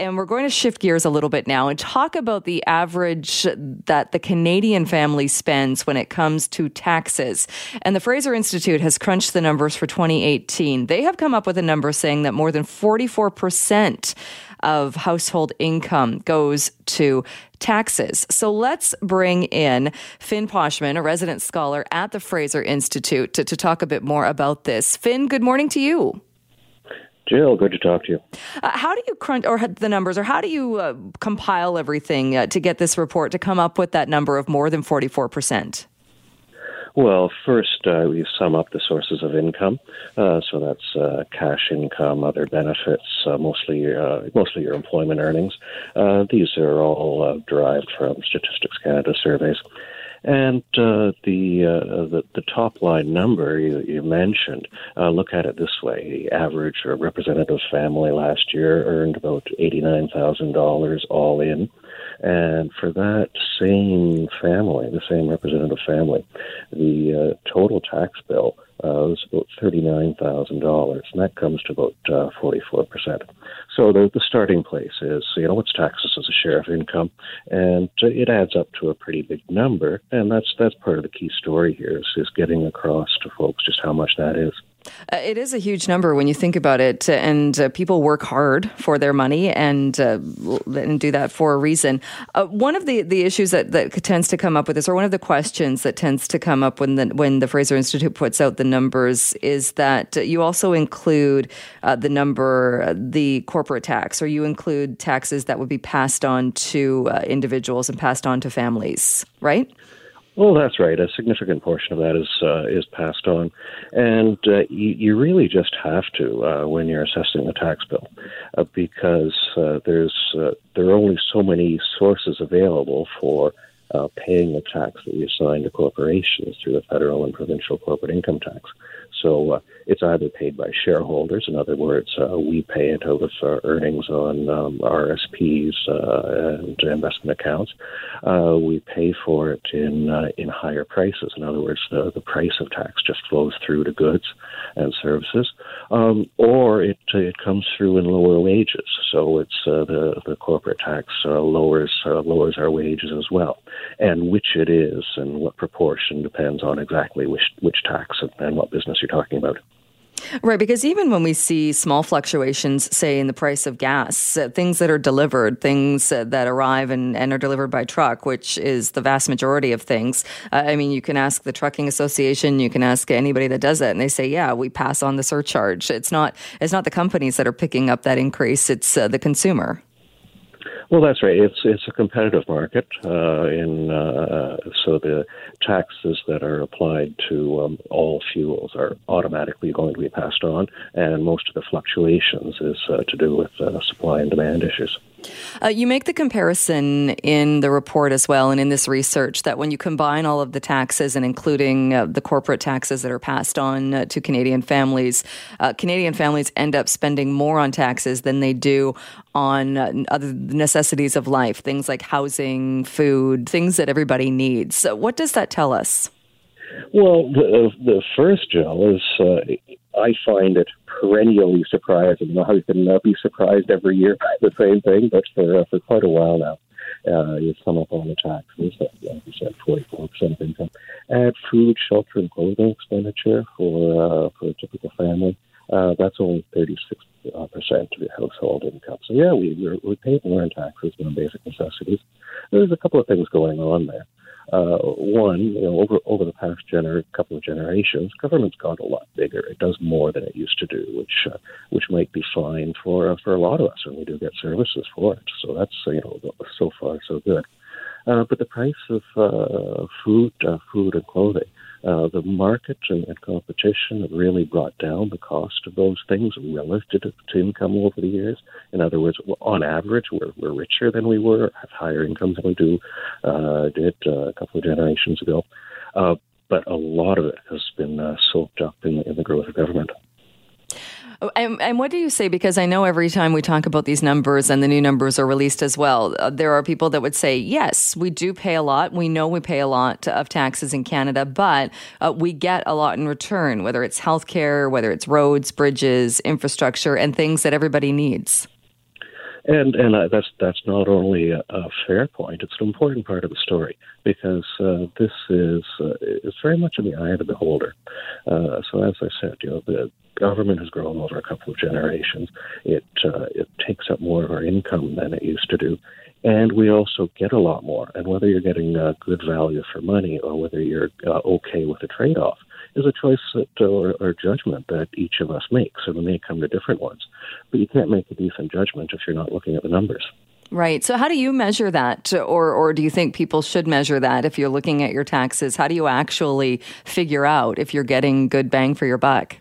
And we're going to shift gears a little bit now and talk about the average that the Canadian family spends when it comes to taxes. And the Fraser Institute has crunched the numbers for 2018. They have come up with a number saying that more than 44% of household income goes to taxes. So let's bring in Finn Poschman, a resident scholar at the Fraser Institute, to talk a bit more about this. Finn, good morning to you. Jill, good to talk to you. How do you crunch or the numbers, or how do you compile everything to get this report to come up with that number of more than 44%? Well, first, we sum up the sources of income. So that's cash income, other benefits, mostly your employment earnings. These are all derived from Statistics Canada surveys. And the top-line number you mentioned, look at it this way. The average or representative family last year earned about $89,000 all in. And for that same family, the same representative family, the total tax bill was about $39,000, and that comes to about 44%. So the starting place is, what's taxes as a share of income, and it adds up to a pretty big number, and that's part of the key story here is getting across to folks just how much that is. It is a huge number when you think about it, and people work hard for their money and do that for a reason. One of the issues that tends to come up with this, or one of the questions that tends to come up when the Fraser Institute puts out the numbers, is that you also include the corporate tax, or you include taxes that would be passed on to individuals and passed on to families, right? Well, that's right. A significant portion of that is passed on. And you really just have to when you're assessing the tax bill because there are only so many sources available for paying the tax that we assign to corporations through the federal and provincial corporate income tax. So it's either paid by shareholders. In other words, we pay it out of earnings on RSPs and investment accounts. We pay for it in higher prices. In other words, the price of tax just flows through to goods and services. Or it comes through in lower wages. So it's the corporate tax lowers our wages as well. And which it is and what proportion depends on exactly which tax and what business you're talking about. Right, because even when we see small fluctuations, say, in the price of gas, things that are delivered, things that arrive and are delivered by truck, which is the vast majority of things. You can ask the Trucking Association, you can ask anybody that does that, and they say, yeah, we pass on the surcharge. It's not the companies that are picking up that increase, it's the consumer. Well, that's right. It's a competitive market, so the taxes that are applied to all fuels are automatically going to be passed on, and most of the fluctuations is to do with supply and demand issues. You make the comparison in the report as well, and in this research, that when you combine all of the taxes and including the corporate taxes that are passed on to Canadian families end up spending more on taxes than they do on other necessities of life, things like housing, food, things that everybody needs. So what does that tell us? Well, the first, Jill, is I find it perennially surprising. Now, you can be surprised every year by the same thing, but for quite a while now, you sum up all the taxes, like you said, 44% of income. Add food, shelter, and clothing expenditure for a typical family. That's only 36% of your household income. So, yeah, we pay more in taxes than basic necessities. There's a couple of things going on there. One, over the past couple of generations, government's got a lot bigger. It does more than it used to do, which might be fine for a lot of us, and we do get services for it. So that's so far so good. But the price of food and clothing, the market and competition have really brought down the cost of those things relative to income over the years. In other words, on average, we're richer than we were, have higher incomes than we did a couple of generations ago. But a lot of it has been soaked up in the growth of government. And what do you say? Because I know every time we talk about these numbers and the new numbers are released as well, there are people that would say, yes, we do pay a lot. We know we pay a lot of taxes in Canada, but we get a lot in return, whether it's healthcare, whether it's roads, bridges, infrastructure, and things that everybody needs. And that's not only a fair point; it's an important part of the story because this is very much in the eye of the beholder. So, as I said, the government has grown over a couple of generations. It takes up more of our income than it used to do, and we also get a lot more. And whether you're getting good value for money or whether you're okay with a trade-off is a choice or judgment that each of us makes, and we may come to different ones. But you can't make a decent judgment if you're not looking at the numbers. Right. So how do you measure that? Or do you think people should measure that if you're looking at your taxes? How do you actually figure out if you're getting good bang for your buck?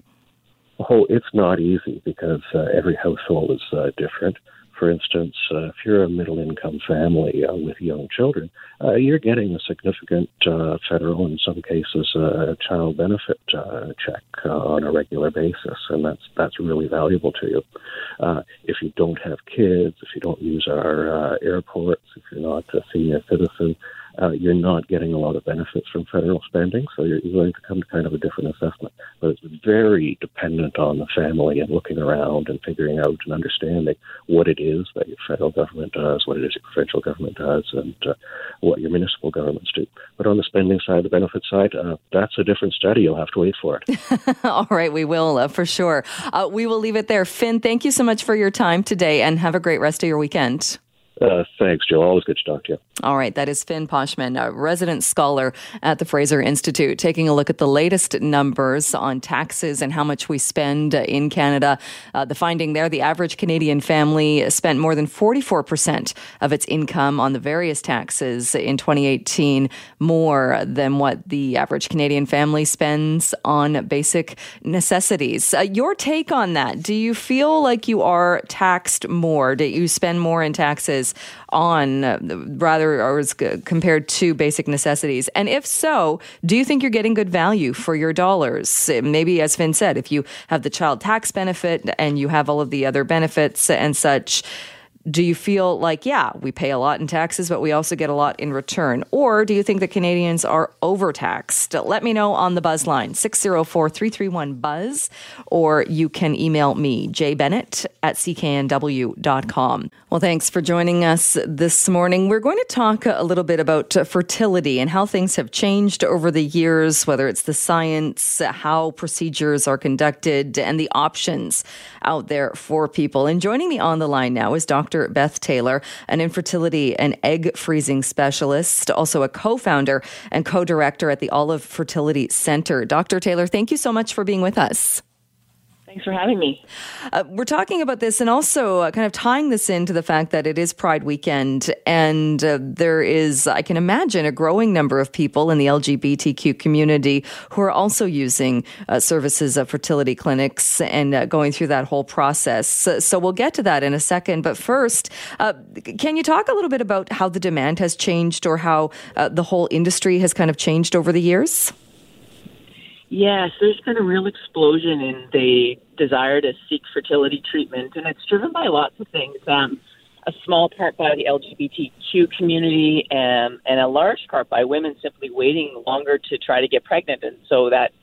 Oh, it's not easy because every household is different. For instance, if you're a middle-income family with young children, you're getting a significant federal, in some cases, child benefit check on a regular basis, and that's really valuable to you. If you don't have kids, if you don't use our airports, if you're not a senior citizen, you're not getting a lot of benefits from federal spending, so you're going to come to kind of a different assessment. But it's very dependent on the family and looking around and figuring out and understanding what it is that your federal government does, what it is your provincial government does, and what your municipal governments do. But on the spending side, the benefit side, that's a different study. You'll have to wait for it. All right, we will, for sure. We will leave it there. Finn, thank you so much for your time today, and have a great rest of your weekend. Thanks, Jill. Always good to talk to you. All right. That is Finn Poschman, a resident scholar at the Fraser Institute, taking a look at the latest numbers on taxes and how much we spend in Canada. The finding there, the average Canadian family spent more than 44% of its income on the various taxes in 2018, more than what the average Canadian family spends on basic necessities. Your take on that? Do you feel like you are taxed more? Do you spend more in taxes on rather or compared to basic necessities? And if so, do you think you're getting good value for your dollars? Maybe, as Finn said, if you have the child tax benefit and you have all of the other benefits and such, do you feel like, yeah, we pay a lot in taxes, but we also get a lot in return? Or do you think that Canadians are overtaxed? Let me know on the Buzz line, 604-331-BUZZ, or you can email me, jbennett@cknw.com. Well, thanks for joining us this morning. We're going to talk a little bit about fertility and how things have changed over the years, whether it's the science, how procedures are conducted, and the options out there for people. And joining me on the line now is Dr. Beth Taylor, an infertility and egg freezing specialist, also a co-founder and co-director at the Olive Fertility Center. Dr. Taylor, thank you so much for being with us. Thanks for having me. We're talking about this and also kind of tying this into the fact that it is Pride Weekend, and there is, I can imagine, a growing number of people in the LGBTQ community who are also using services of fertility clinics and going through that whole process. So we'll get to that in a second. But first, can you talk a little bit about how the demand has changed or how the whole industry has kind of changed over the years? Yes, there's been a real explosion in the desire to seek fertility treatment, and it's driven by lots of things, a small part by the LGBTQ community and a large part by women simply waiting longer to try to get pregnant, and so that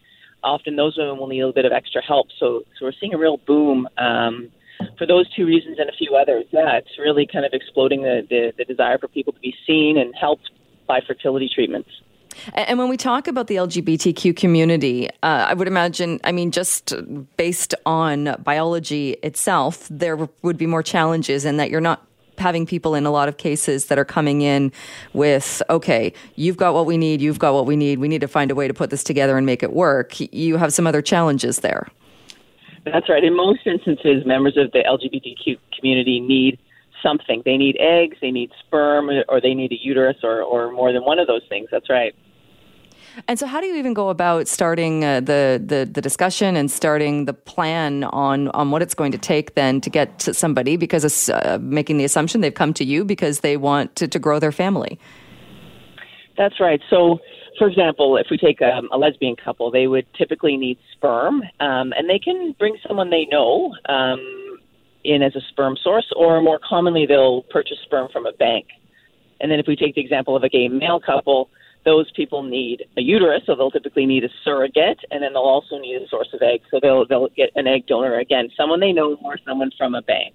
often those women will need a little bit of extra help. So we're seeing a real boom for those two reasons and a few others. Yeah, it's really kind of exploding the desire for people to be seen and helped by fertility treatments. And when we talk about the LGBTQ community, I would imagine, I mean, just based on biology itself, there would be more challenges in that you're not having people in a lot of cases that are coming in with, okay, you've got what we need. We need to find a way to put this together and make it work. You have some other challenges there. That's right. In most instances, members of the LGBTQ community need something. They need eggs, they need sperm, or they need a uterus, or more than one of those things. That's right. And so how do you even go about starting the discussion and starting the plan on what it's going to take then to get to somebody, because it's making the assumption they've come to you because they want to grow their family? That's right. So, for example, if we take a lesbian couple, they would typically need sperm, and they can bring someone they know in as a sperm source, or more commonly they'll purchase sperm from a bank. And then if we take the example of a gay male couple, those people need a uterus, so they'll typically need a surrogate, and then they'll also need a source of eggs, so they'll get an egg donor, again, someone they know or someone from a bank.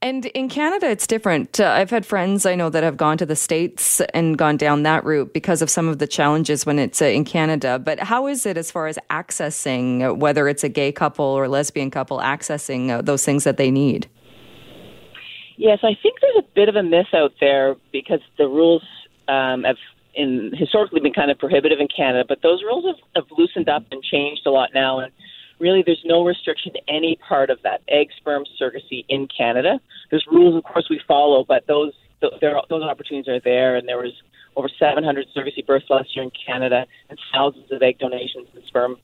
And in Canada, it's different. I've had friends I know that have gone to the States and gone down that route because of some of the challenges when it's in Canada. But how is it as far as accessing, whether it's a gay couple or lesbian couple, accessing those things that they need? Yes, I think there's a bit of a myth out there because the rules have historically been kind of prohibitive in Canada, but those rules have loosened up and changed a lot now. And really, there's no restriction to any part of that egg, sperm, surrogacy in Canada. There's rules, of course, we follow, but those opportunities are there. And there was over 700 surrogacy births last year in Canada, and thousands of egg donations and sperm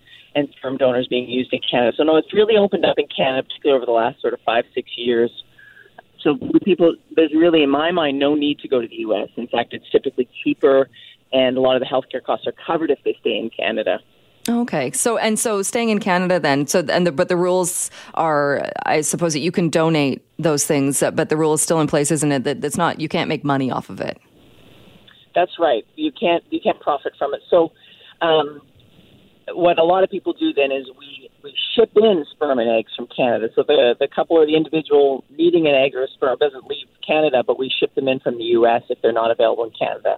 donors being used in Canada. So no, it's really opened up in Canada, particularly over the last sort of 5-6 years. So people, there's really, in my mind, no need to go to the U.S. In fact, it's typically cheaper, and a lot of the healthcare costs are covered if they stay in Canada. Okay, so staying in Canada then. But the rules are, I suppose, that you can donate those things, but the rule is still in place, isn't it? That it's not, you can't make money off of it. That's right. You can't profit from it. So, what a lot of people do then is we ship in sperm and eggs from Canada. So the couple or the individual needing an egg or a sperm doesn't leave Canada, but we ship them in from the U.S. if they're not available in Canada.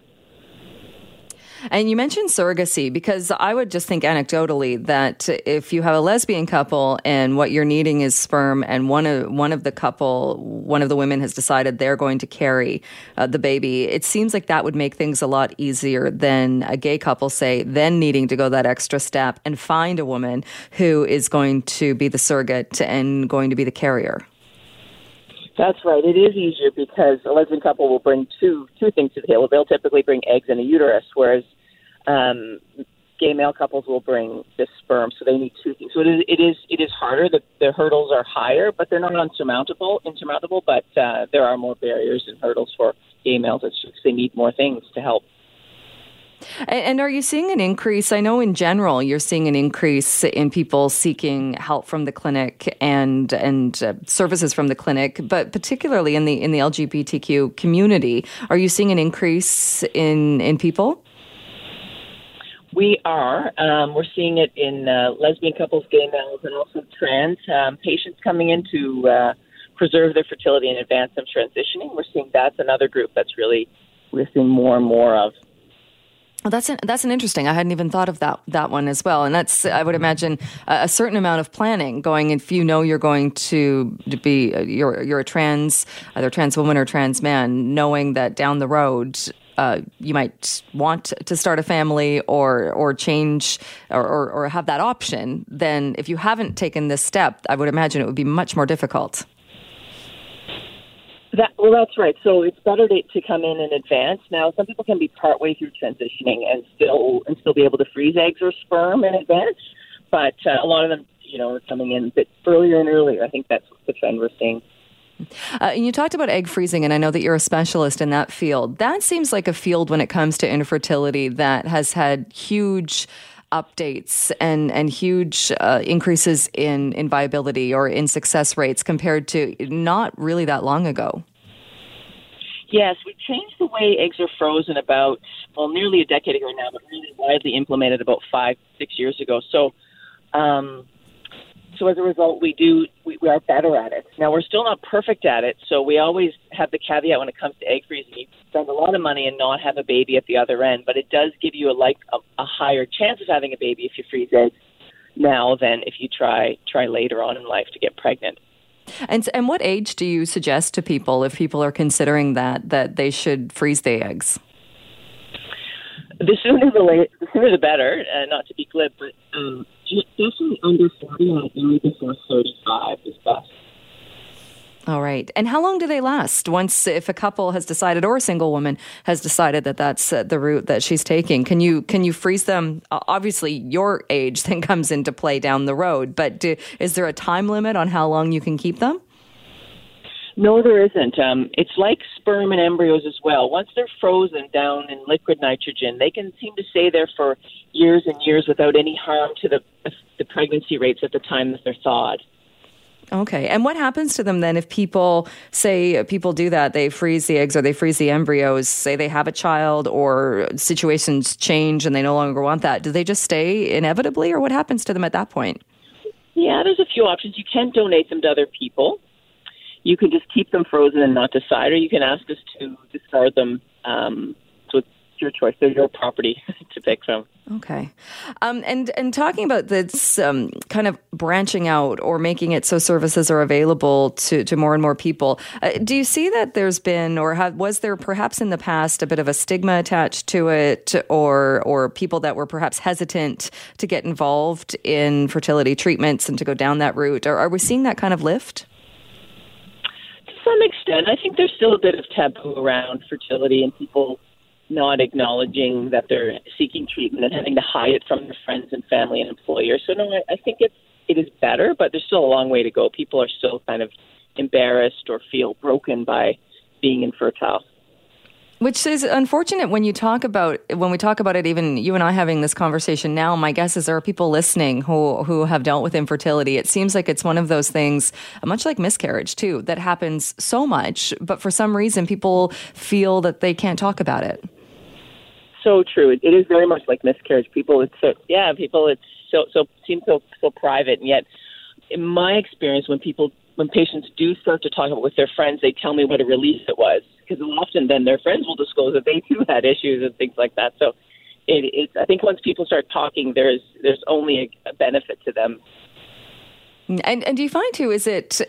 And you mentioned surrogacy because I would just think anecdotally that if you have a lesbian couple and what you're needing is sperm and one of the women has decided they're going to carry the baby, it seems like that would make things a lot easier than a gay couple, say, then needing to go that extra step and find a woman who is going to be the surrogate and going to be the carrier. That's right. It is easier because a lesbian couple will bring two things to the table. They'll typically bring eggs and a uterus, whereas gay male couples will bring just sperm, so they need two things. So it is harder. The hurdles are higher, but they're not insurmountable. But there are more barriers and hurdles for gay males. It's just they need more things to help. And are you seeing an increase? I know in general you're seeing an increase in people seeking help from the clinic and services from the clinic, but particularly in the LGBTQ community, are you seeing an increase in people? We are. We're seeing it in lesbian couples, gay males, and also trans patients coming in to preserve their fertility and advance them transitioning. We're seeing that's another group that's really we're seeing more and more of. Well, that's an interesting. I hadn't even thought of that one as well. And that's, I would imagine, a certain amount of planning going. If you know you're going to be you're a trans, either trans woman or trans man, knowing that down the road you might want to start a family or change or have that option, then if you haven't taken this step, I would imagine it would be much more difficult. Well, that's right. So it's better to come in advance. Now, some people can be partway through transitioning and still be able to freeze eggs or sperm in advance, but a lot of them, are coming in a bit earlier and earlier. I think that's the trend we're seeing. And you talked about egg freezing, and I know that you're a specialist in that field. That seems like a field when it comes to infertility that has had huge updates and huge increases in viability or in success rates compared to not really that long ago. Yes, we changed the way eggs are frozen nearly a decade ago now, but really widely implemented about 5-6 years ago. So as a result, we are better at it. Now, we're still not perfect at it, so we always have the caveat when it comes to egg freezing. You spend a lot of money and not have a baby at the other end, but it does give you a higher chance of having a baby if you freeze eggs now than if you try later on in life to get pregnant. And what age do you suggest to people, if people are considering that they should freeze the eggs? The sooner the better, not to be glib, but definitely under 40 and only before 35 is best. All right. And how long do they last if a couple has decided or a single woman has decided that that's the route that she's taking? Can you freeze them? Obviously, your age then comes into play down the road, but is there a time limit on how long you can keep them? No, there isn't. It's like sperm and embryos as well. Once they're frozen down in liquid nitrogen, they can seem to stay there for years and years without any harm to the pregnancy rates at the time that they're thawed. Okay. And what happens to them then if people do that, they freeze the eggs or they freeze the embryos, say they have a child or situations change and they no longer want that? Do they just stay inevitably, or what happens to them at that point? Yeah, there's a few options. You can donate them to other people. you could just keep them frozen and not decide, or you can ask us to discard them. So it's your choice. They're your property to pick from. Okay. And talking about this kind of branching out or making it so services are available to more and more people, do you see that there's been was there perhaps in the past a bit of a stigma attached to it, or people that were perhaps hesitant to get involved in fertility treatments and to go down that route? Or are we seeing that kind of lift? To some extent. I think there's still a bit of taboo around fertility and people not acknowledging that they're seeking treatment and having to hide it from their friends and family and employers. So no, I think it is better, but there's still a long way to go. People are still kind of embarrassed or feel broken by being infertile. Which is unfortunate when we talk about it, even you and I having this conversation now, my guess is there are people listening who have dealt with infertility. It seems like it's one of those things, much like miscarriage too, that happens so much, but for some reason people feel that they can't talk about it. So true. It is very much like miscarriage. It seems so private, and yet in my experience, when patients do start to talk about it with their friends, they tell me what a relief it was, because often then their friends will disclose that they too had issues and things like that. So it I think once people start talking, there's only a benefit to them. And do you find too, is it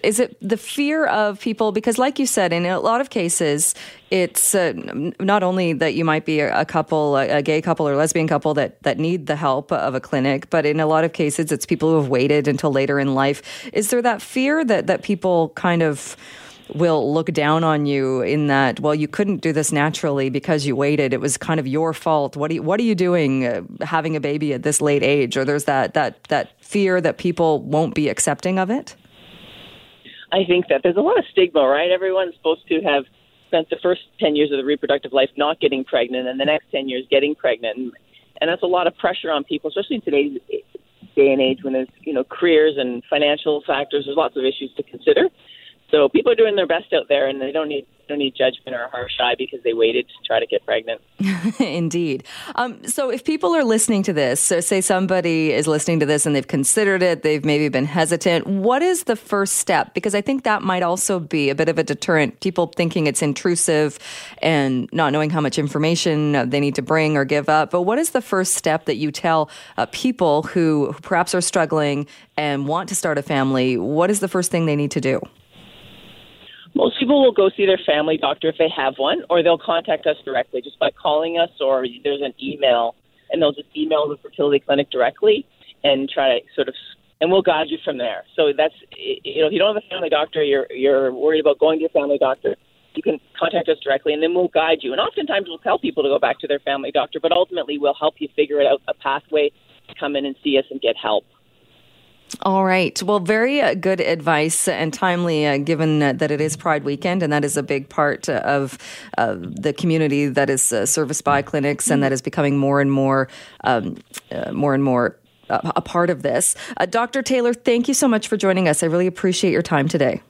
the fear of people, because like you said, in a lot of cases, it's not only that you might be a couple, a gay couple or lesbian couple that need the help of a clinic, but in a lot of cases, it's people who have waited until later in life. Is there that fear that people kind of will look down on you in that, well, you couldn't do this naturally because you waited. It was kind of your fault. What are you doing having a baby at this late age? Or there's that fear that people won't be accepting of it? I think that there's a lot of stigma, right? Everyone's supposed to have spent the first 10 years of the reproductive life not getting pregnant and the next 10 years getting pregnant. And that's a lot of pressure on people, especially in today's day and age when there's, careers and financial factors. There's lots of issues to consider. So people are doing their best out there, and they don't need judgment or a harsh eye because they waited to try to get pregnant. Indeed. So if people are listening to this, so say somebody is listening to this and they've considered it, they've maybe been hesitant, what is the first step? Because I think that might also be a bit of a deterrent, people thinking it's intrusive and not knowing how much information they need to bring or give up. But what is the first step that you tell people who perhaps are struggling and want to start a family? What is the first thing they need to do? Most people will go see their family doctor if they have one, or they'll contact us directly just by calling us, or there's an email, and they'll just email the fertility clinic directly and try to and we'll guide you from there. So that's, if you don't have a family doctor, you're worried about going to your family doctor, you can contact us directly, and then we'll guide you. And oftentimes we'll tell people to go back to their family doctor, but ultimately we'll help you figure it out, a pathway to come in and see us and get help. All right. Well, very good advice, and timely given that it is Pride Weekend, and that is a big part of the community that is serviced by clinics, and that is becoming more and more a part of this. Dr. Taylor, thank you so much for joining us. I really appreciate your time today.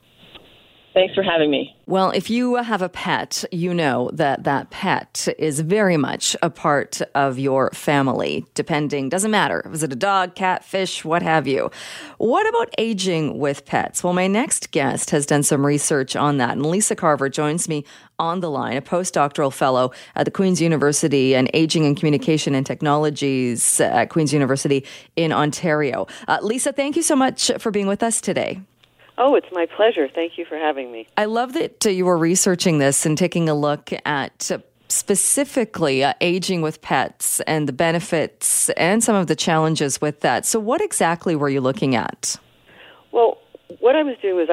Thanks for having me. Well, if you have a pet, you know that pet is very much a part of your family, doesn't matter. Was it a dog, cat, fish, what have you? What about aging with pets? Well, my next guest has done some research on that, and Lisa Carver joins me on the line, a postdoctoral fellow at the Queen's University and Aging and Communication and Technologies at Queen's University in Ontario. Lisa, thank you so much for being with us today. Oh, it's my pleasure. Thank you for having me. I love that you were researching this and taking a look at specifically aging with pets and the benefits and some of the challenges with that. So what exactly were you looking at? Well, what I was doing was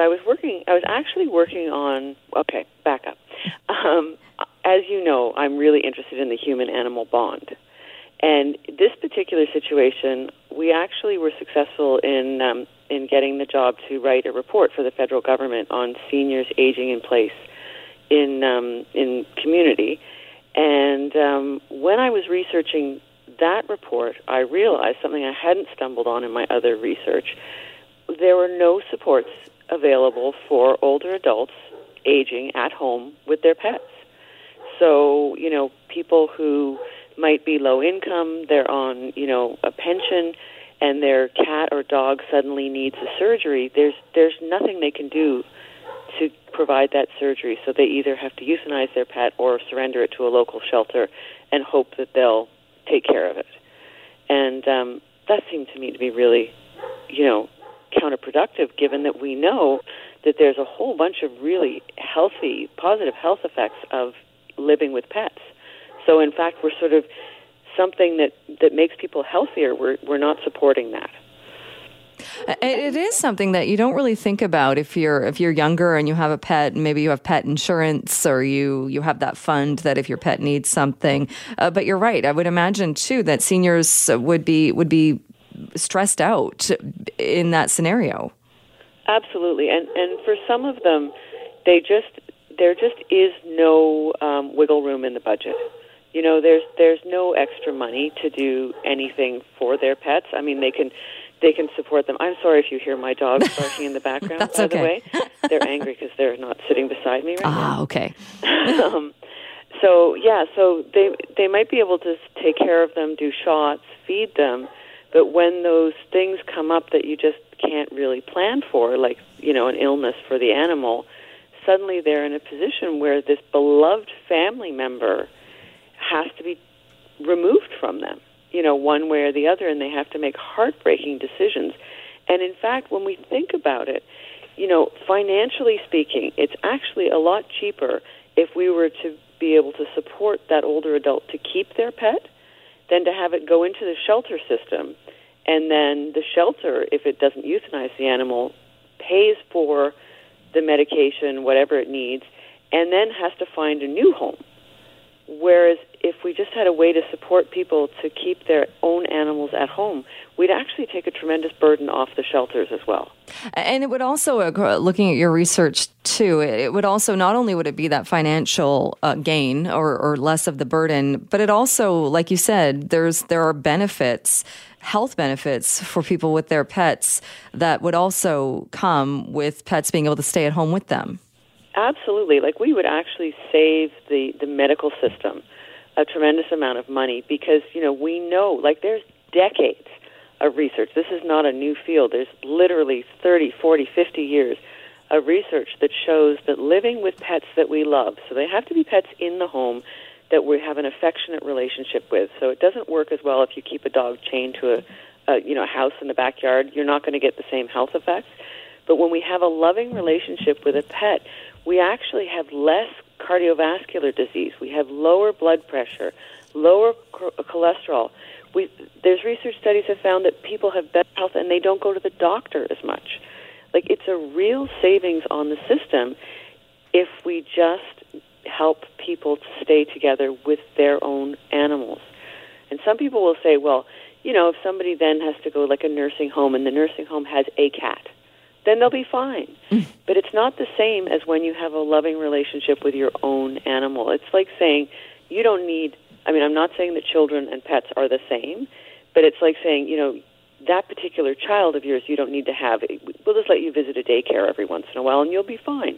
back up. As you know, I'm really interested in the human-animal bond. And this particular situation, we actually were successful in getting the job to write a report for the federal government on seniors aging in place in community. And when I was researching that report, I realized something I hadn't stumbled on in my other research. There were no supports available for older adults aging at home with their pets. So, people who might be low income, they're on, a pension, and their cat or dog suddenly needs a surgery, there's nothing they can do to provide that surgery. So they either have to euthanize their pet or surrender it to a local shelter and hope that they'll take care of it. And that seemed to me to be really, you know, counterproductive, given that we know that there's a whole bunch of really healthy, positive health effects of living with pets. So, in fact, we're sort of something that makes people healthier. We're not supporting that. It is something that you don't really think about if you're younger and you have a pet, and maybe you have pet insurance, or you have that fund that if your pet needs something. But you're right. I would imagine too that seniors would be stressed out in that scenario. Absolutely, and for some of them, there just is no wiggle room in the budget. You know, there's no extra money to do anything for their pets. I mean, they can support them. I'm sorry if you hear my dogs barking in the background. That's by okay. the way, they're angry because they're not sitting beside me right now. Ah, okay. So they might be able to take care of them, do shots, feed them. But when those things come up that you just can't really plan for, like, you know, an illness for the animal, suddenly they're in a position where this beloved family member has to be removed from them, you know, one way or the other, and they have to make heartbreaking decisions. And in fact, when we think about it, you know, financially speaking, it's actually a lot cheaper if we were to be able to support that older adult to keep their pet than to have it go into the shelter system, and then the shelter, if it doesn't euthanize the animal, pays for the medication, whatever it needs, and then has to find a new home. Whereas if we just had a way to support people to keep their own animals at home, we'd actually take a tremendous burden off the shelters as well. And it would also, looking at your research too, it would also, not only would it be that financial gain or less of the burden, but it also, like you said, there are benefits, health benefits for people with their pets that would also come with pets being able to stay at home with them. Absolutely. Like, we would actually save the medical system a tremendous amount of money because, you know, we know, like, there's decades of research. This is not a new field. There's literally 30, 40, 50 years of research that shows that living with pets that we love, so they have to be pets in the home that we have an affectionate relationship with. So it doesn't work as well if you keep a dog chained to a house in the backyard. You're not going to get the same health effects. But when we have a loving relationship with a pet, we actually have less cardiovascular disease. We have lower blood pressure, lower cholesterol. There's research studies have found that people have better health and they don't go to the doctor as much. Like, it's a real savings on the system if we just help people to stay together with their own animals. And some people will say, well, you know, if somebody then has to go like a nursing home and the nursing home has a cat, then they'll be fine. But it's not the same as when you have a loving relationship with your own animal. It's like saying you don't need, I mean, I'm not saying that children and pets are the same, but it's like saying, you know, that particular child of yours, you don't need to have. We'll just let you visit a daycare every once in a while and you'll be fine.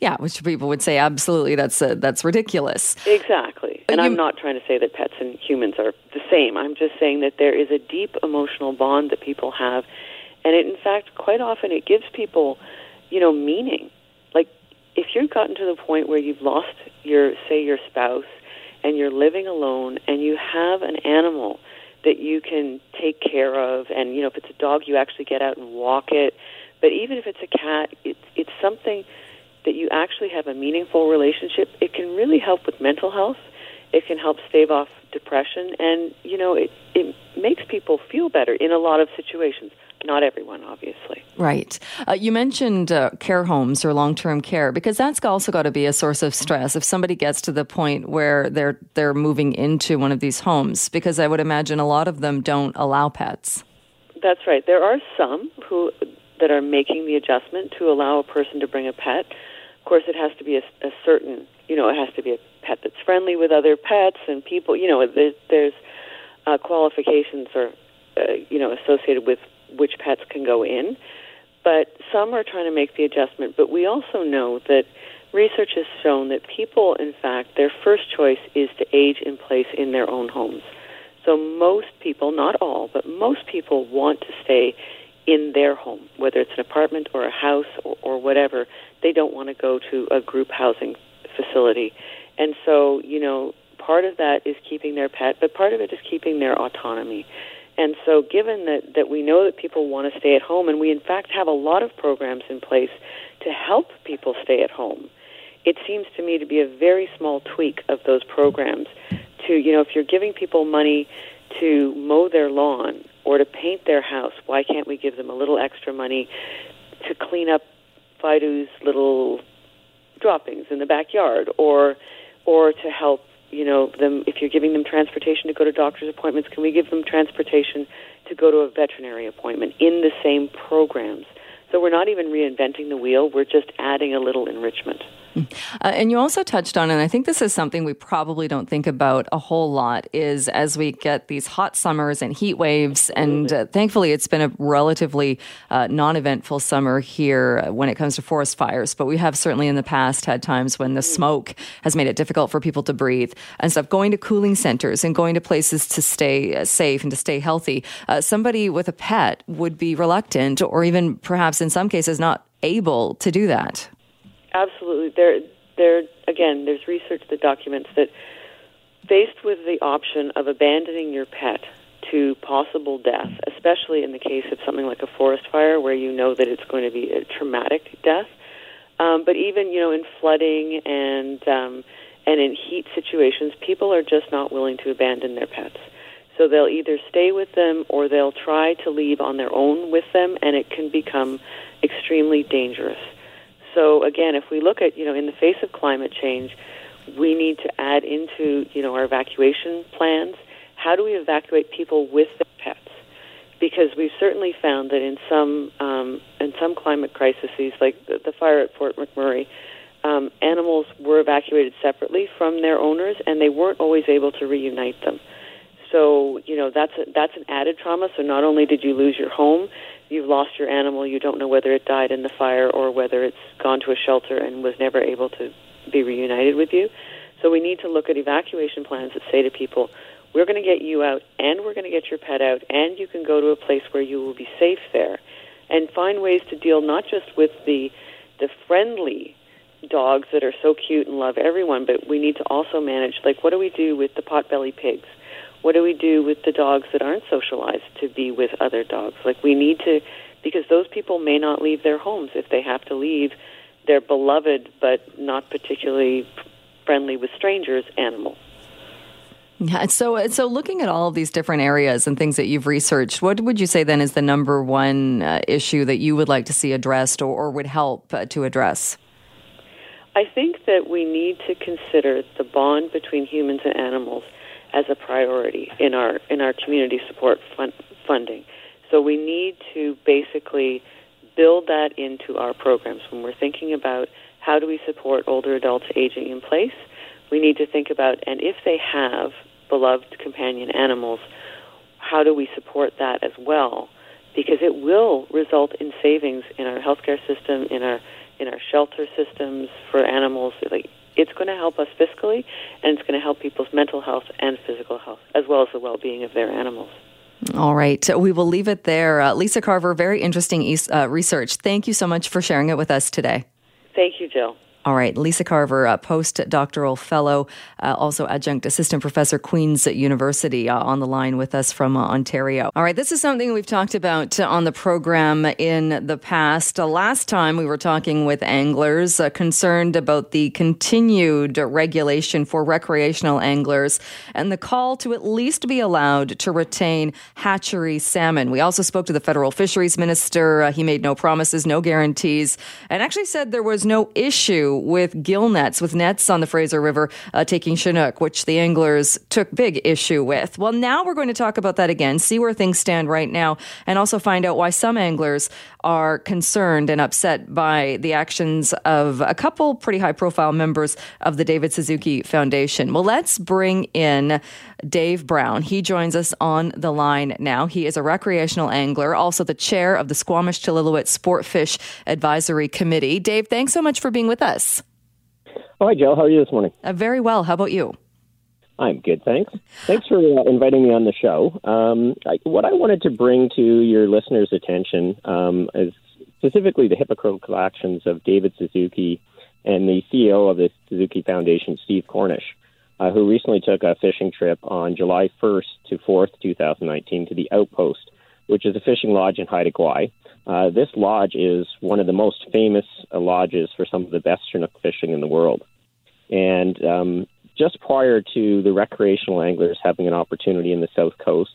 Yeah, which people would say, absolutely, that's ridiculous. Exactly. And I'm not trying to say that pets and humans are the same. I'm just saying that there is a deep emotional bond that people have. And it, in fact, quite often it gives people, you know, meaning. Like, if you've gotten to the point where you've lost your spouse and you're living alone and you have an animal that you can take care of, and, you know, if it's a dog, you actually get out and walk it. But even if it's a cat, it's something that you actually have a meaningful relationship. It can really help with mental health. It can help stave off depression. And, you know, it makes people feel better in a lot of situations. Not everyone, obviously. Right. You mentioned care homes or long-term care, because that's also got to be a source of stress if somebody gets to the point where they're moving into one of these homes, because I would imagine a lot of them don't allow pets. That's right. There are some that are making the adjustment to allow a person to bring a pet. Of course, it has to be a certain, you know, it has to be a pet that's friendly with other pets and people, you know, there's qualifications or, you know, associated with which pets can go in, but some are trying to make the adjustment. But we also know that research has shown that people, in fact, their first choice is to age in place in their own homes. So most people, not all, but most people want to stay in their home, whether it's an apartment or a house or whatever. They don't want to go to a group housing facility. And so, you know, part of that is keeping their pet, but part of it is keeping their autonomy. And so given that we know that people want to stay at home, and we in fact have a lot of programs in place to help people stay at home, it seems to me to be a very small tweak of those programs to, you know, if you're giving people money to mow their lawn or to paint their house, why can't we give them a little extra money to clean up Fido's little droppings in the backyard, or to help, you know, them, if you're giving them transportation to go to doctor's appointments, can we give them transportation to go to a veterinary appointment in the same programs? So we're not even reinventing the wheel, we're just adding a little enrichment. And you also touched on, and I think this is something we probably don't think about a whole lot, is as we get these hot summers and heat waves, and thankfully it's been a relatively non-eventful summer here when it comes to forest fires, but we have certainly in the past had times when the smoke has made it difficult for people to breathe and stuff. Going to cooling centers and going to places to stay safe and to stay healthy, somebody with a pet would be reluctant, or even perhaps in some cases not able to do that. Absolutely. Again, there's research that documents that faced with the option of abandoning your pet to possible death, especially in the case of something like a forest fire where you know that it's going to be a traumatic death, but even, you know, in flooding and in heat situations, people are just not willing to abandon their pets. So they'll either stay with them or they'll try to leave on their own with them, and it can become extremely dangerous. So again, if we look at, you know, in the face of climate change, we need to add into, you know, our evacuation plans, how do we evacuate people with their pets? Because we've certainly found that in some climate crises, like the fire at Fort McMurray, animals were evacuated separately from their owners, and they weren't always able to reunite them. So, you know, that's an added trauma. So not only did you lose your home, you've lost your animal. You don't know whether it died in the fire or whether it's gone to a shelter and was never able to be reunited with you. So we need to look at evacuation plans that say to people, we're going to get you out and we're going to get your pet out, and you can go to a place where you will be safe there, and find ways to deal not just with the friendly dogs that are so cute and love everyone, but we need to also manage, like, what do we do with the potbelly pigs? What do we do with the dogs that aren't socialized to be with other dogs? Like, we need to, because those people may not leave their homes if they have to leave their beloved but not particularly friendly with strangers animal. Yeah, so looking at all of these different areas and things that you've researched, what would you say then is the number one issue that you would like to see addressed or would help to address? I think that we need to consider the bond between humans and animals as a priority in our community support funding. So we need to basically build that into our programs. When we're thinking about how do we support older adults aging in place, we need to think about, and if they have beloved companion animals, how do we support that as well? Because it will result in savings in our healthcare system, in our shelter systems for animals. It's going to help us fiscally, and it's going to help people's mental health and physical health, as well as the well-being of their animals. All right. We will leave it there. Lisa Carver, very interesting research. Thank you so much for sharing it with us today. Thank you, Jill. All right. Lisa Carver, postdoctoral fellow, also adjunct assistant professor, Queen's University, on the line with us from Ontario. All right. This is something we've talked about on the program in the past. Last time we were talking with anglers concerned about the continued regulation for recreational anglers and the call to at least be allowed to retain hatchery salmon. We also spoke to the federal fisheries minister. He made no promises, no guarantees, and actually said there was no issue with gill nets, with nets on the Fraser River taking Chinook, which the anglers took big issue with. Well, now we're going to talk about that again, see where things stand right now, and also find out why some anglers are concerned and upset by the actions of a couple pretty high-profile members of the David Suzuki Foundation. Well, let's bring in Dave Brown. He joins us on the line now. He is a recreational angler, also the chair of the Squamish-Chilliwack Sportfish Advisory Committee. Dave, thanks so much for being with us. Hi, Jill. How are you this morning? Very well. How about you? I'm good, thanks. Thanks for inviting me on the show. What I wanted to bring to your listeners' attention is specifically the hypocritical actions of David Suzuki and the CEO of the Suzuki Foundation, Steve Cornish, who recently took a fishing trip on July 1st to 4th, 2019, to the Outpost, which is a fishing lodge in Haida Gwaii. This lodge is one of the most famous lodges for some of the best Chinook fishing in the world. And just prior to the recreational anglers having an opportunity in the South Coast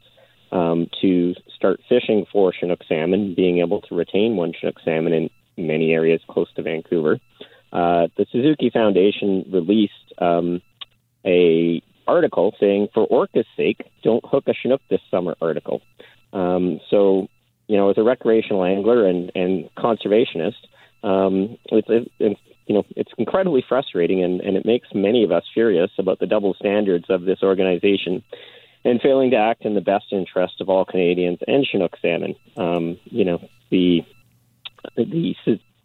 to start fishing for Chinook salmon, being able to retain one Chinook salmon in many areas close to Vancouver, the Suzuki Foundation released a article saying, for orca's sake, don't hook a Chinook this summer article. So, you know, as a recreational angler and conservationist, it's incredibly frustrating, and it makes many of us furious about the double standards of this organization and failing to act in the best interest of all Canadians and Chinook salmon.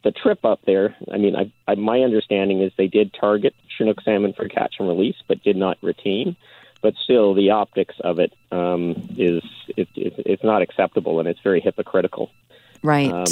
The trip up there, I mean, my understanding is they did target Chinook salmon for catch and release, but did not retain. But still, the optics of it is not acceptable, and it's very hypocritical. Right.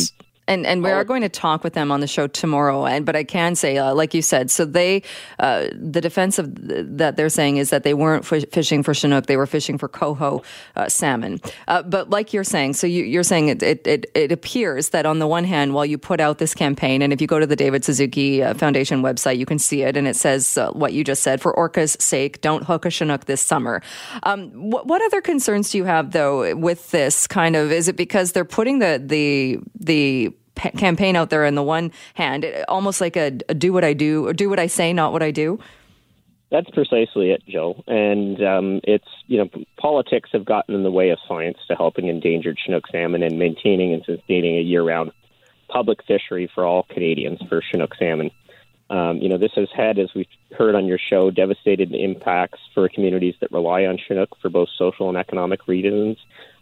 And we are going to talk with them on the show tomorrow. But I can say, like you said, so they the defense of that they're saying is that they weren't fishing for Chinook; they were fishing for coho salmon. But like you're saying, so you're saying it appears that on the one hand, while you put out this campaign, and if you go to the David Suzuki Foundation website, you can see it, and it says what you just said: for orca's sake, don't hook a Chinook this summer. What other concerns do you have though with this kind of? Is it because they're putting the campaign out there on the one hand, almost like a do what I do or do what I say, not what I do? That's precisely it, Jill. And it's, you know, politics have gotten in the way of science to helping endangered Chinook salmon and maintaining and sustaining a year-round public fishery for all Canadians for Chinook salmon. You know, this has had, as we've heard on your show, devastating impacts for communities that rely on Chinook for both social and economic reasons.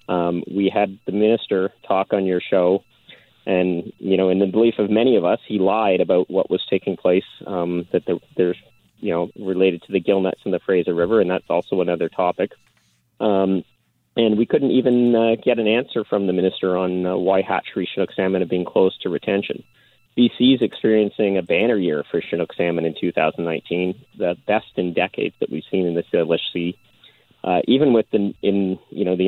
We had the minister talk on your show. And, you know, in the belief of many of us, he lied about what was taking place, that there's, you know, related to the gillnets in the Fraser River. And that's also another topic. And we couldn't even get an answer from the minister on why hatchery Chinook salmon have been closed to retention. BC is experiencing a banner year for Chinook salmon in 2019, the best in decades that we've seen in the Salish Sea. Even with the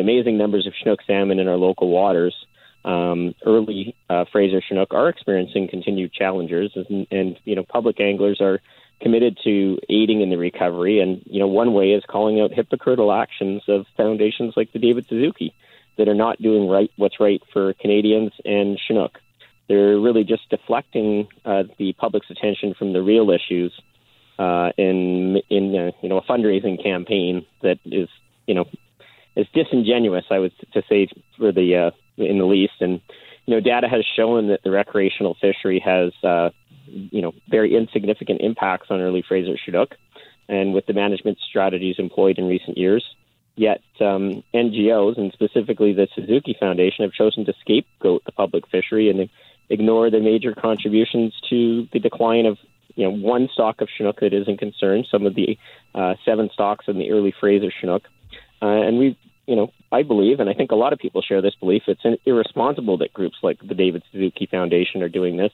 amazing numbers of Chinook salmon in our local waters, early Fraser Chinook are experiencing continued challenges, and you know, public anglers are committed to aiding in the recovery. And you know, one way is calling out hypocritical actions of foundations like the David Suzuki that are not doing what's right for Canadians and Chinook. They're really just deflecting the public's attention from the real issues in a fundraising campaign that is, you know, is disingenuous, I would to say, for the in the least. And, you know, data has shown that the recreational fishery has, very insignificant impacts on early Fraser Chinook and with the management strategies employed in recent years. Yet NGOs, and specifically the Suzuki Foundation, have chosen to scapegoat the public fishery and ignore the major contributions to the decline of, you know, one stock of Chinook that isn't concerned, some of the 7 stocks in the early Fraser Chinook. And we've, you know, I believe, and I think a lot of people share this belief, it's irresponsible that groups like the David Suzuki Foundation are doing this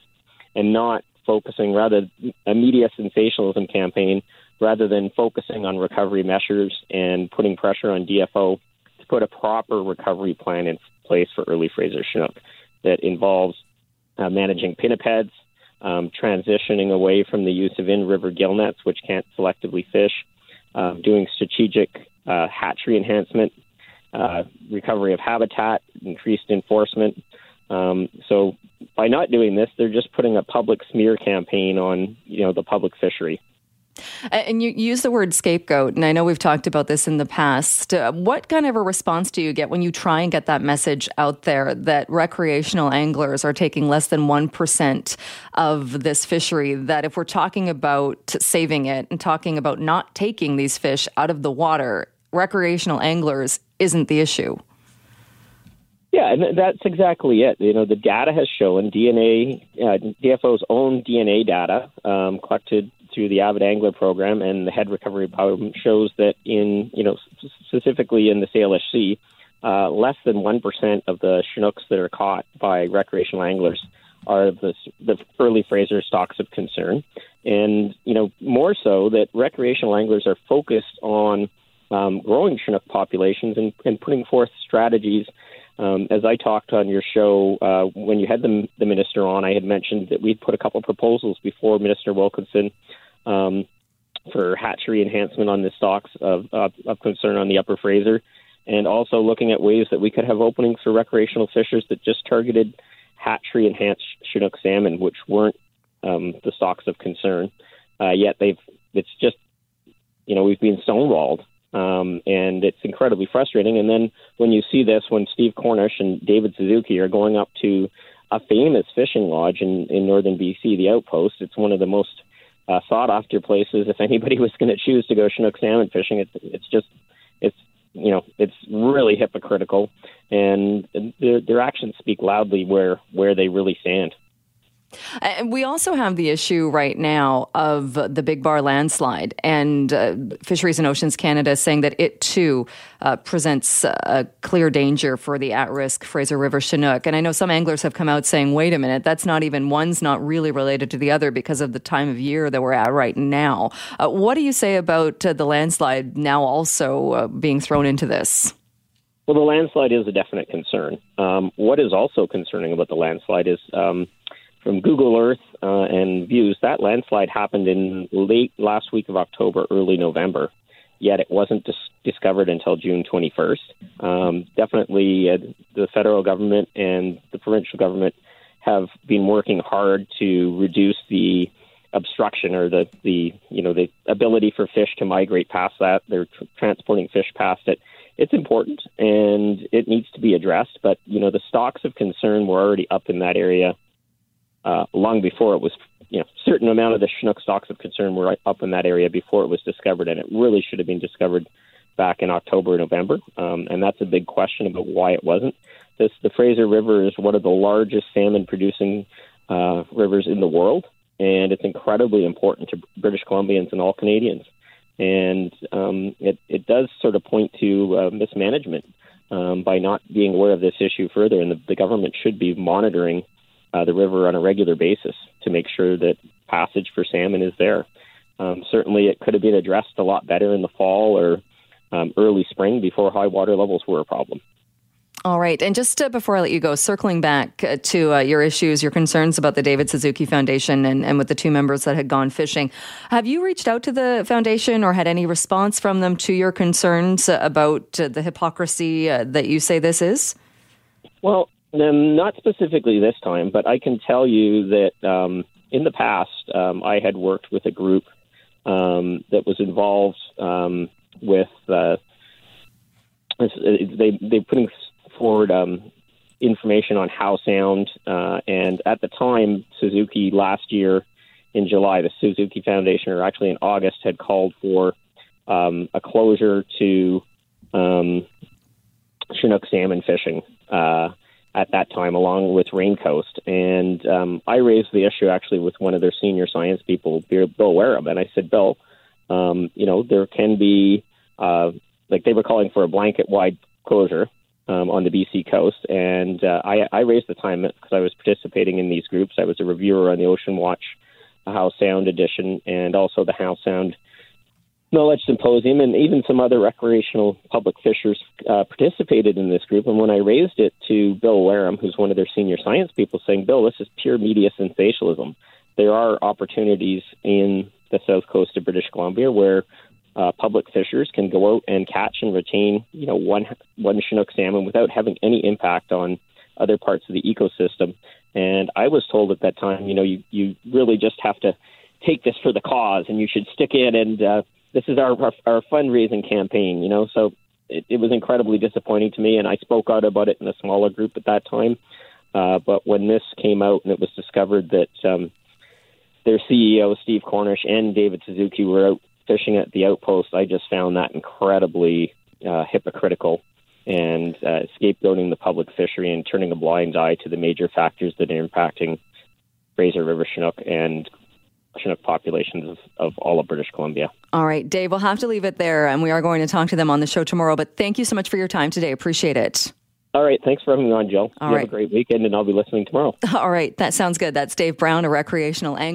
and not focusing, rather a media sensationalism campaign, rather than focusing on recovery measures and putting pressure on DFO to put a proper recovery plan in place for early Fraser Chinook that involves managing pinnipeds, transitioning away from the use of in-river gill nets, which can't selectively fish, doing strategic hatchery enhancement, recovery of habitat, increased enforcement. So by not doing this, they're just putting a public smear campaign on, you know, the public fishery. And you use the word scapegoat, and I know we've talked about this in the past. What kind of a response do you get when you try and get that message out there that recreational anglers are taking less than 1% of this fishery, that if we're talking about saving it and talking about not taking these fish out of the water, recreational anglers isn't the issue? Yeah, and that's exactly it. You know, the data has shown DFO's own DNA data collected through the Avid Angler Program and the Head Recovery Program shows that in, specifically in the Salish Sea, less than 1% of the Chinooks that are caught by recreational anglers are the early Fraser stocks of concern. And, more so that recreational anglers are focused on growing Chinook populations and putting forth strategies. As I talked on your show, when you had the minister on, I had mentioned that we'd put a couple of proposals before Minister Wilkinson for hatchery enhancement on the stocks of concern on the Upper Fraser, and also looking at ways that we could have openings for recreational fishers that just targeted hatchery enhanced Chinook salmon, which weren't the stocks of concern. Yet we've been stonewalled. And it's incredibly frustrating. And then when you see this, when Steve Cornish and David Suzuki are going up to a famous fishing lodge in northern BC, the Outpost, it's one of the most sought-after places. If anybody was going to choose to go Chinook salmon fishing, it's really hypocritical. And their actions speak loudly where they really stand. And we also have the issue right now of the Big Bar landslide, and Fisheries and Oceans Canada is saying that it too presents a clear danger for the at-risk Fraser River Chinook. And I know some anglers have come out saying, wait a minute, one's not really related to the other because of the time of year that we're at right now. What do you say about the landslide now also being thrown into this? Well, the landslide is a definite concern. What is also concerning about the landslide is... from Google Earth and views, that landslide happened in late last week of October, early November, yet it wasn't discovered until June 21st. Definitely the federal government and the provincial government have been working hard to reduce the obstruction or the ability for fish to migrate past that. They're transporting fish past it. It's important and it needs to be addressed, but the stocks of concern were already up in that area. Long before it was, certain amount of the Chinook stocks of concern were up in that area before it was discovered, and it really should have been discovered back in October, November, and that's a big question about why it wasn't. The Fraser River is one of the largest salmon-producing rivers in the world, and it's incredibly important to British Columbians and all Canadians, and it does sort of point to mismanagement by not being aware of this issue further, and the government should be monitoring the river on a regular basis to make sure that passage for salmon is there. Certainly it could have been addressed a lot better in the fall or early spring before high water levels were a problem. All right. And just before I let you go, circling back to your issues, your concerns about the David Suzuki Foundation and with the two members that had gone fishing, have you reached out to the foundation or had any response from them to your concerns about the hypocrisy that you say this is? Well, not specifically this time, but I can tell you that in the past, I had worked with a group that was involved with they putting forward information on Howe Sound, and at the time, Suzuki last year in July, the Suzuki Foundation, or actually in August, had called for a closure to Chinook salmon fishing. At that time, along with Raincoast. And I raised the issue actually with one of their senior science people, Bill Wareham. And I said, Bill, there can be, they were calling for a blanket-wide closure on the BC coast. And I raised the time because I was participating in these groups. I was a reviewer on the Ocean Watch, Howe Sound edition, and also the Howe Sound Knowledge Symposium, and even some other recreational public fishers participated in this group. And when I raised it to Bill Wareham, who's one of their senior science people, saying, Bill, this is pure media sensationalism. There are opportunities in the south coast of British Columbia where public fishers can go out and catch and retain, one Chinook salmon without having any impact on other parts of the ecosystem. And I was told at that time, you really just have to take this for the cause and you should stick in and this is our fundraising campaign, so it was incredibly disappointing to me. And I spoke out about it in a smaller group at that time. But when this came out and it was discovered that their CEO, Steve Cornish, and David Suzuki were out fishing at the Outpost, I just found that incredibly hypocritical and scapegoating the public fishery and turning a blind eye to the major factors that are impacting Fraser River Chinook and Chinook populations of all of British Columbia. All right, Dave, we'll have to leave it there, and we are going to talk to them on the show tomorrow. But thank you so much for your time today. Appreciate it. All right. Thanks for having me on, Jill. All right. Have a great weekend, and I'll be listening tomorrow. All right. That sounds good. That's Dave Brown, a recreational angler.